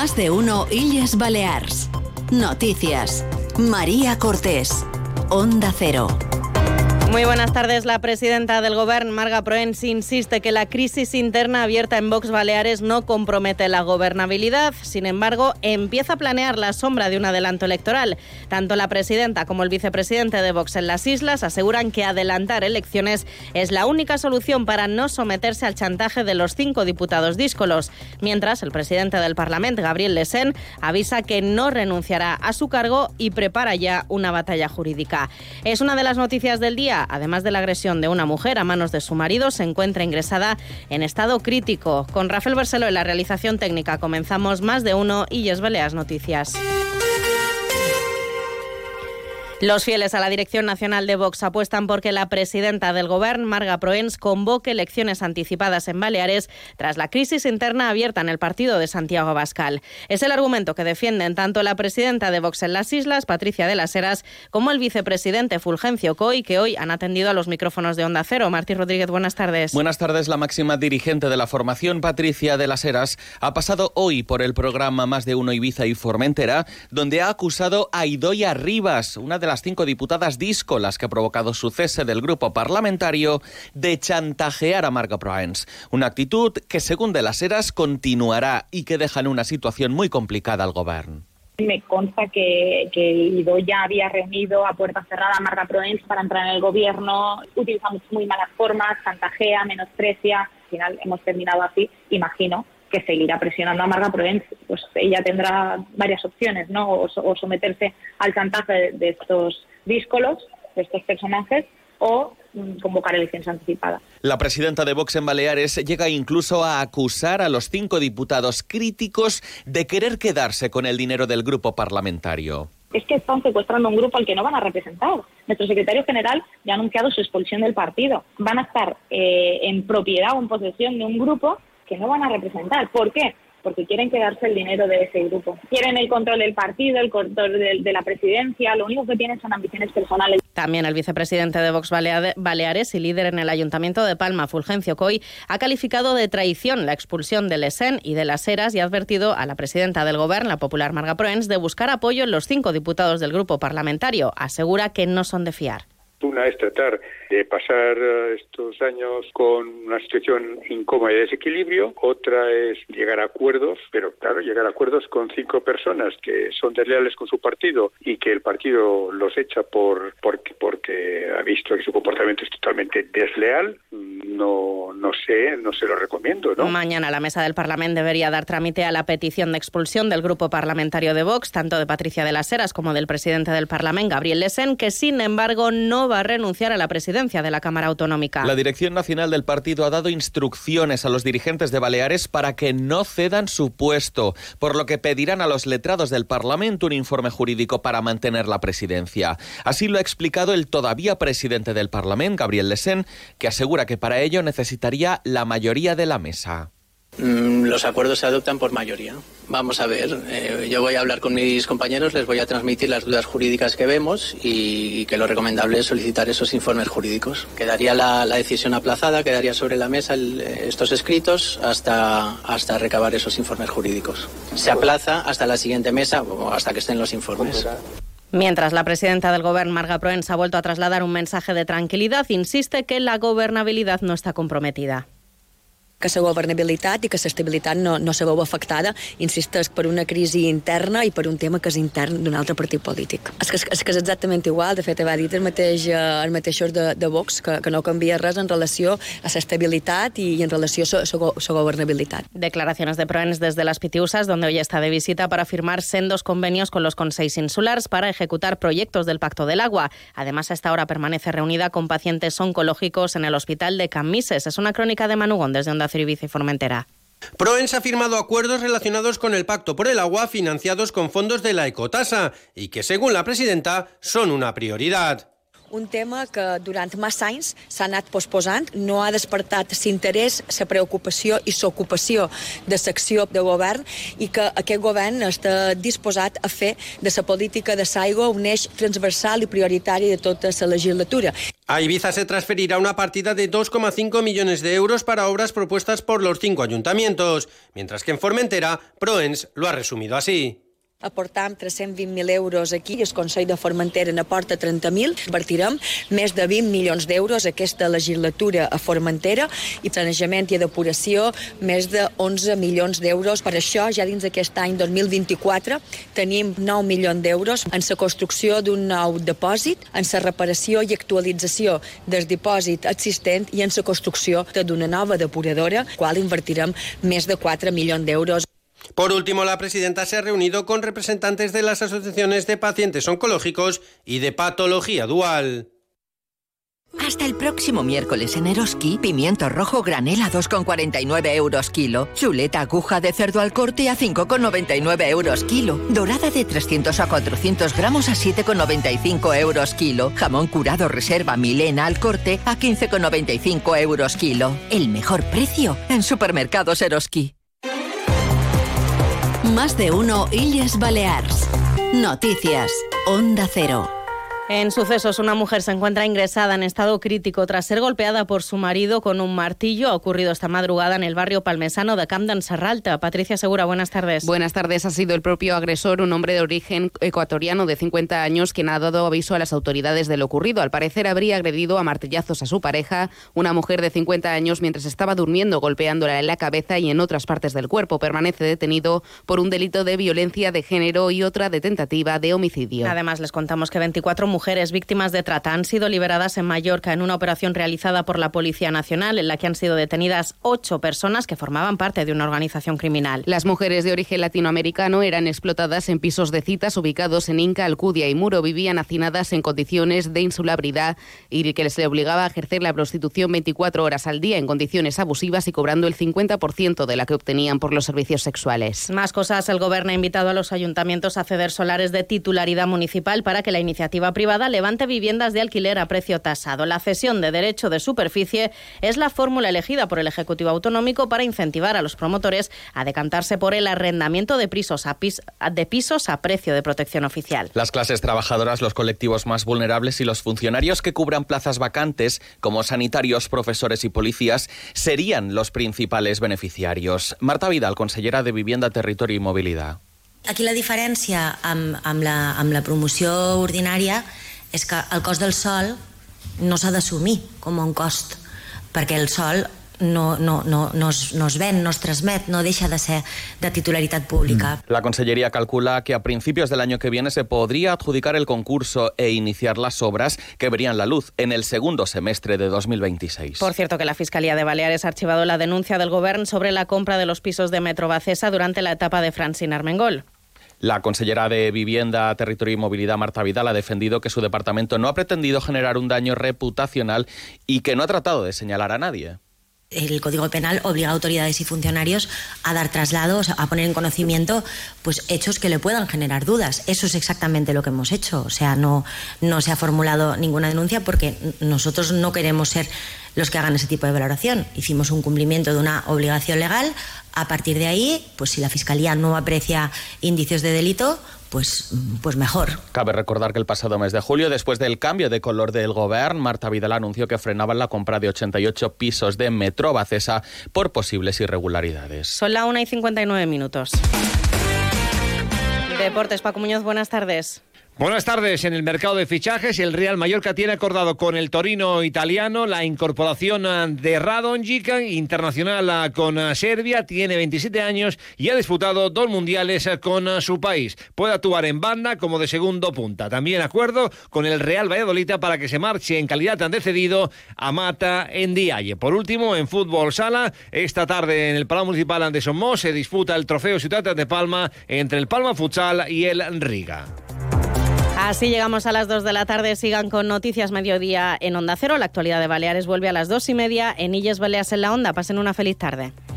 Más de uno Illes Balears. Noticias. María Cortés. Onda Cero. Muy buenas tardes. La presidenta del Govern, Marga Prohens, insiste que la crisis interna abierta en Vox Baleares no compromete la gobernabilidad. Sin embargo, empieza a planear la sombra de un adelanto electoral. Tanto la presidenta como el vicepresidente de Vox en las islas aseguran que adelantar elecciones es la única solución para no someterse al chantaje de los 5 diputados díscolos. Mientras, el presidente del Parlamento, Gabriel Le Senne, avisa que no renunciará a su cargo y prepara ya una batalla jurídica. Es una de las noticias del día. Además de la agresión de una mujer a manos de su marido, se encuentra ingresada en estado crítico. Con Rafael Barceló en la realización técnica comenzamos Más de uno Illes Balears Noticias. Los fieles a la dirección nacional de Vox apuestan porque la presidenta del Govern, Marga Prohens, convoque elecciones anticipadas en Baleares tras la crisis interna abierta en el partido de Santiago Abascal. Es el argumento que defienden tanto la presidenta de Vox en las islas, Patricia de las Heras, como el vicepresidente Fulgencio Coy, que hoy han atendido a los micrófonos de Onda Cero. Martí Rodríguez, buenas tardes. Buenas tardes. La máxima dirigente de la formación, Patricia de las Heras, ha pasado hoy por el programa Más de uno Ibiza y Formentera, donde ha acusado a Idoia Rivas, una de las 5 diputadas díscolas que ha provocado su cese del grupo parlamentario, de chantajear a Marga Prohens. Una actitud que, según de las Heras, continuará y que deja en una situación muy complicada al Govern. Me consta que Idoia había reunido a puerta cerrada a Marga Prohens para entrar en el Gobierno. Utilizamos muy malas formas, chantajea, menosprecia. Al final hemos terminado así, imagino que seguirá presionando a Marga Prohens, pues ella tendrá varias opciones, ¿no? O someterse al chantaje de estos díscolos, de estos personajes, o convocar elecciones anticipadas. La presidenta de Vox en Baleares llega incluso a acusar a los 5 diputados críticos de querer quedarse con el dinero del grupo parlamentario. Es que están secuestrando un grupo al que no van a representar. Nuestro secretario general ya ha anunciado su expulsión del partido. Van a estar en propiedad o en posesión de un grupo que no van a representar. ¿Por qué? Porque quieren quedarse el dinero de ese grupo. Quieren el control del partido, el control de la presidencia. Lo único que tienen son ambiciones personales. También el vicepresidente de Vox Baleares y líder en el Ayuntamiento de Palma, Fulgencio Coy, ha calificado de traición la expulsión de Le Senne y de las Heras y ha advertido a la presidenta del Govern, la popular Marga Prohens, de buscar apoyo en los 5 diputados del grupo parlamentario. Asegura que no son de fiar. Una es tratar de pasar estos años con una situación incómoda y desequilibrio. Otra es llegar a acuerdos, pero claro, llegar a acuerdos con 5 personas que son desleales con su partido y que el partido los echa porque ha visto que su comportamiento es totalmente desleal. No se lo recomiendo, ¿no? Mañana la mesa del Parlamento debería dar trámite a la petición de expulsión del grupo parlamentario de Vox, tanto de Patricia de las Heras como del presidente del Parlamento, Gabriel Le Senne, que sin embargo no va a renunciar a la presidencia de la Cámara Autonómica. La dirección nacional del partido ha dado instrucciones a los dirigentes de Baleares para que no cedan su puesto, por lo que pedirán a los letrados del Parlamento un informe jurídico para mantener la presidencia. Así lo ha explicado el todavía presidente del Parlamento, Gabriel Le Senne, que asegura que para ello necesitaría la mayoría de la mesa. Los acuerdos se adoptan por mayoría. Vamos a ver, yo voy a hablar con mis compañeros, les voy a transmitir las dudas jurídicas que vemos y que lo recomendable es solicitar esos informes jurídicos. Quedaría la decisión aplazada, quedaría sobre la mesa estos escritos hasta recabar esos informes jurídicos. Se aplaza hasta la siguiente mesa o hasta que estén los informes. Mientras, la presidenta del Govern, Marga Prohens, ha vuelto a trasladar un mensaje de tranquilidad. Insiste que la gobernabilidad no está comprometida. Que la governabilitat i que l'estabilitat no se veu afectada, insisteix, per una crisi interna i per un tema que és intern d'un altre partit polític. És que és exactament igual, de fet, va dir els mateixos de Vox, que no canvia res en relació a l'estabilitat i en relació a la gobernabilitat. Declaraciones de Prohens desde las Pitiusas, donde hoy está de visita para firmar sendos convenios con los consells insulares para ejecutar proyectos del Pacto del Agua. Además, a esta hora permanece reunida con pacientes oncológicos en el hospital de Can Mises. Es una crónica de Manu Gondes, de Onda Cero y Formentera. Prohens ha firmado acuerdos relacionados con el Pacto por el Agua financiados con fondos de la ECOTASA y que, según la presidenta, son una prioridad. Un tema que durant massa anys s'ha anat posposant, no ha despertat l'interès, la preocupació i l'ocupació de l'acció de govern i que aquest govern està disposat a fer de la política de l'aigua un eix transversal i prioritari de tota la legislatura. A Ibiza se transferirá una partida de 2,5 millones de euros para obras propuestas por los 5 ayuntamientos, mientras que en Formentera, Prohens lo ha resumido así. Aportam 320.000 euros aquí i el Consell de Formentera n'aporta 30.000. Invertirem més de 20 milions d'euros aquesta legislatura a Formentera i planejament i depuració més de 11 milions d'euros. Per això, ja dins d'aquest any 2024 tenim 9 milions d'euros en la construcció d'un nou depòsit, en la reparació i actualització del dipòsit existent i en la construcció d'una nova depuradora, qual invertirem més de 4 milions d'euros. Por último, la presidenta se ha reunido con representantes de las asociaciones de pacientes oncológicos y de patología dual. Hasta el próximo miércoles en Eroski, pimiento rojo granel a 2,49 euros kilo, chuleta aguja de cerdo al corte a 5,99 euros kilo, dorada de 300 a 400 gramos a 7,95 euros kilo, jamón curado reserva Milena al corte a 15,95 euros kilo. El mejor precio en supermercados Eroski. Más de uno Illes Balears. Noticias. Onda Cero. En sucesos, una mujer se encuentra ingresada en estado crítico tras ser golpeada por su marido con un martillo. Ha ocurrido esta madrugada en el barrio palmesano de Camden Sarralta. Patricia Segura, buenas tardes. Buenas tardes. Ha sido el propio agresor, un hombre de origen ecuatoriano de 50 años, quien ha dado aviso a las autoridades de lo ocurrido. Al parecer habría agredido a martillazos a su pareja, una mujer de 50 años, mientras estaba durmiendo, golpeándola en la cabeza y en otras partes del cuerpo. Permanece detenido por un delito de violencia de género y otra de tentativa de homicidio. Además, les contamos que 24 mujeres víctimas de trata han sido liberadas en Mallorca en una operación realizada por la Policía Nacional, en la que han sido detenidas 8 personas que formaban parte de una organización criminal. Las mujeres de origen latinoamericano eran explotadas en pisos de citas ubicados en Inca, Alcudia y Muro. Vivían hacinadas en condiciones de insalubridad y que les obligaba a ejercer la prostitución 24 horas al día en condiciones abusivas y cobrando el 50% de la que obtenían por los servicios sexuales. Más cosas. El Govern ha invitado a los ayuntamientos a ceder solares de titularidad municipal para que la iniciativa privada levante viviendas de alquiler a precio tasado. La cesión de derecho de superficie es la fórmula elegida por el Ejecutivo Autonómico para incentivar a los promotores a decantarse por el arrendamiento de pisos a precio de protección oficial. Las clases trabajadoras, los colectivos más vulnerables y los funcionarios que cubran plazas vacantes, como sanitarios, profesores y policías, serían los principales beneficiarios. Marta Vidal, consellera de Vivienda, Territorio y Movilidad. Aquí la diferència amb la promoció ordinària és que el cost del sòl no s'ha d'assumir com un cost, perquè el sòl no es ven, no es transmet, no deja de ser de titularidad pública. La Consellería calcula que a principios del año que viene se podría adjudicar el concurso e iniciar las obras que verían la luz en el segundo semestre de 2026. Por cierto, que la Fiscalía de Baleares ha archivado la denuncia del Govern sobre la compra de los pisos de Metrovacesa durante la etapa de Francina Armengol. La consellera de Vivienda, Territorio y Movilidad, Marta Vidal, ha defendido que su departamento no ha pretendido generar un daño reputacional y que no ha tratado de señalar a nadie. El Código Penal obliga a autoridades y funcionarios a dar traslados, a poner en conocimiento pues hechos que le puedan generar dudas. Eso es exactamente lo que hemos hecho. O sea, no se ha formulado ninguna denuncia porque nosotros no queremos ser los que hagan ese tipo de valoración. Hicimos un cumplimiento de una obligación legal. A partir de ahí, pues si la Fiscalía no aprecia indicios de delito, pues mejor. Cabe recordar que el pasado mes de julio, después del cambio de color del Govern, Marta Vidal anunció que frenaban la compra de 88 pisos de Metrovacesa por posibles irregularidades. Son la 1:59. Deportes, Paco Muñoz, buenas tardes. Buenas tardes. En el mercado de fichajes, el Real Mallorca tiene acordado con el Torino italiano la incorporación de Radonjić, internacional con Serbia, tiene 27 años y ha disputado 2 mundiales con su país. Puede actuar en banda como de segundo punta. También acuerdo con el Real Valladolid para que se marche en calidad tan cedido a Mata N'Diaye. Por último, en fútbol sala, esta tarde en el Palau Municipal de Son Moix se disputa el Trofeo Ciutat de Palma entre el Palma Futsal y el Riga. Así llegamos a las 2 de la tarde. Sigan con Noticias Mediodía en Onda Cero. La actualidad de Baleares vuelve a las 2:30 en Illes Balears en la Onda. Pasen una feliz tarde.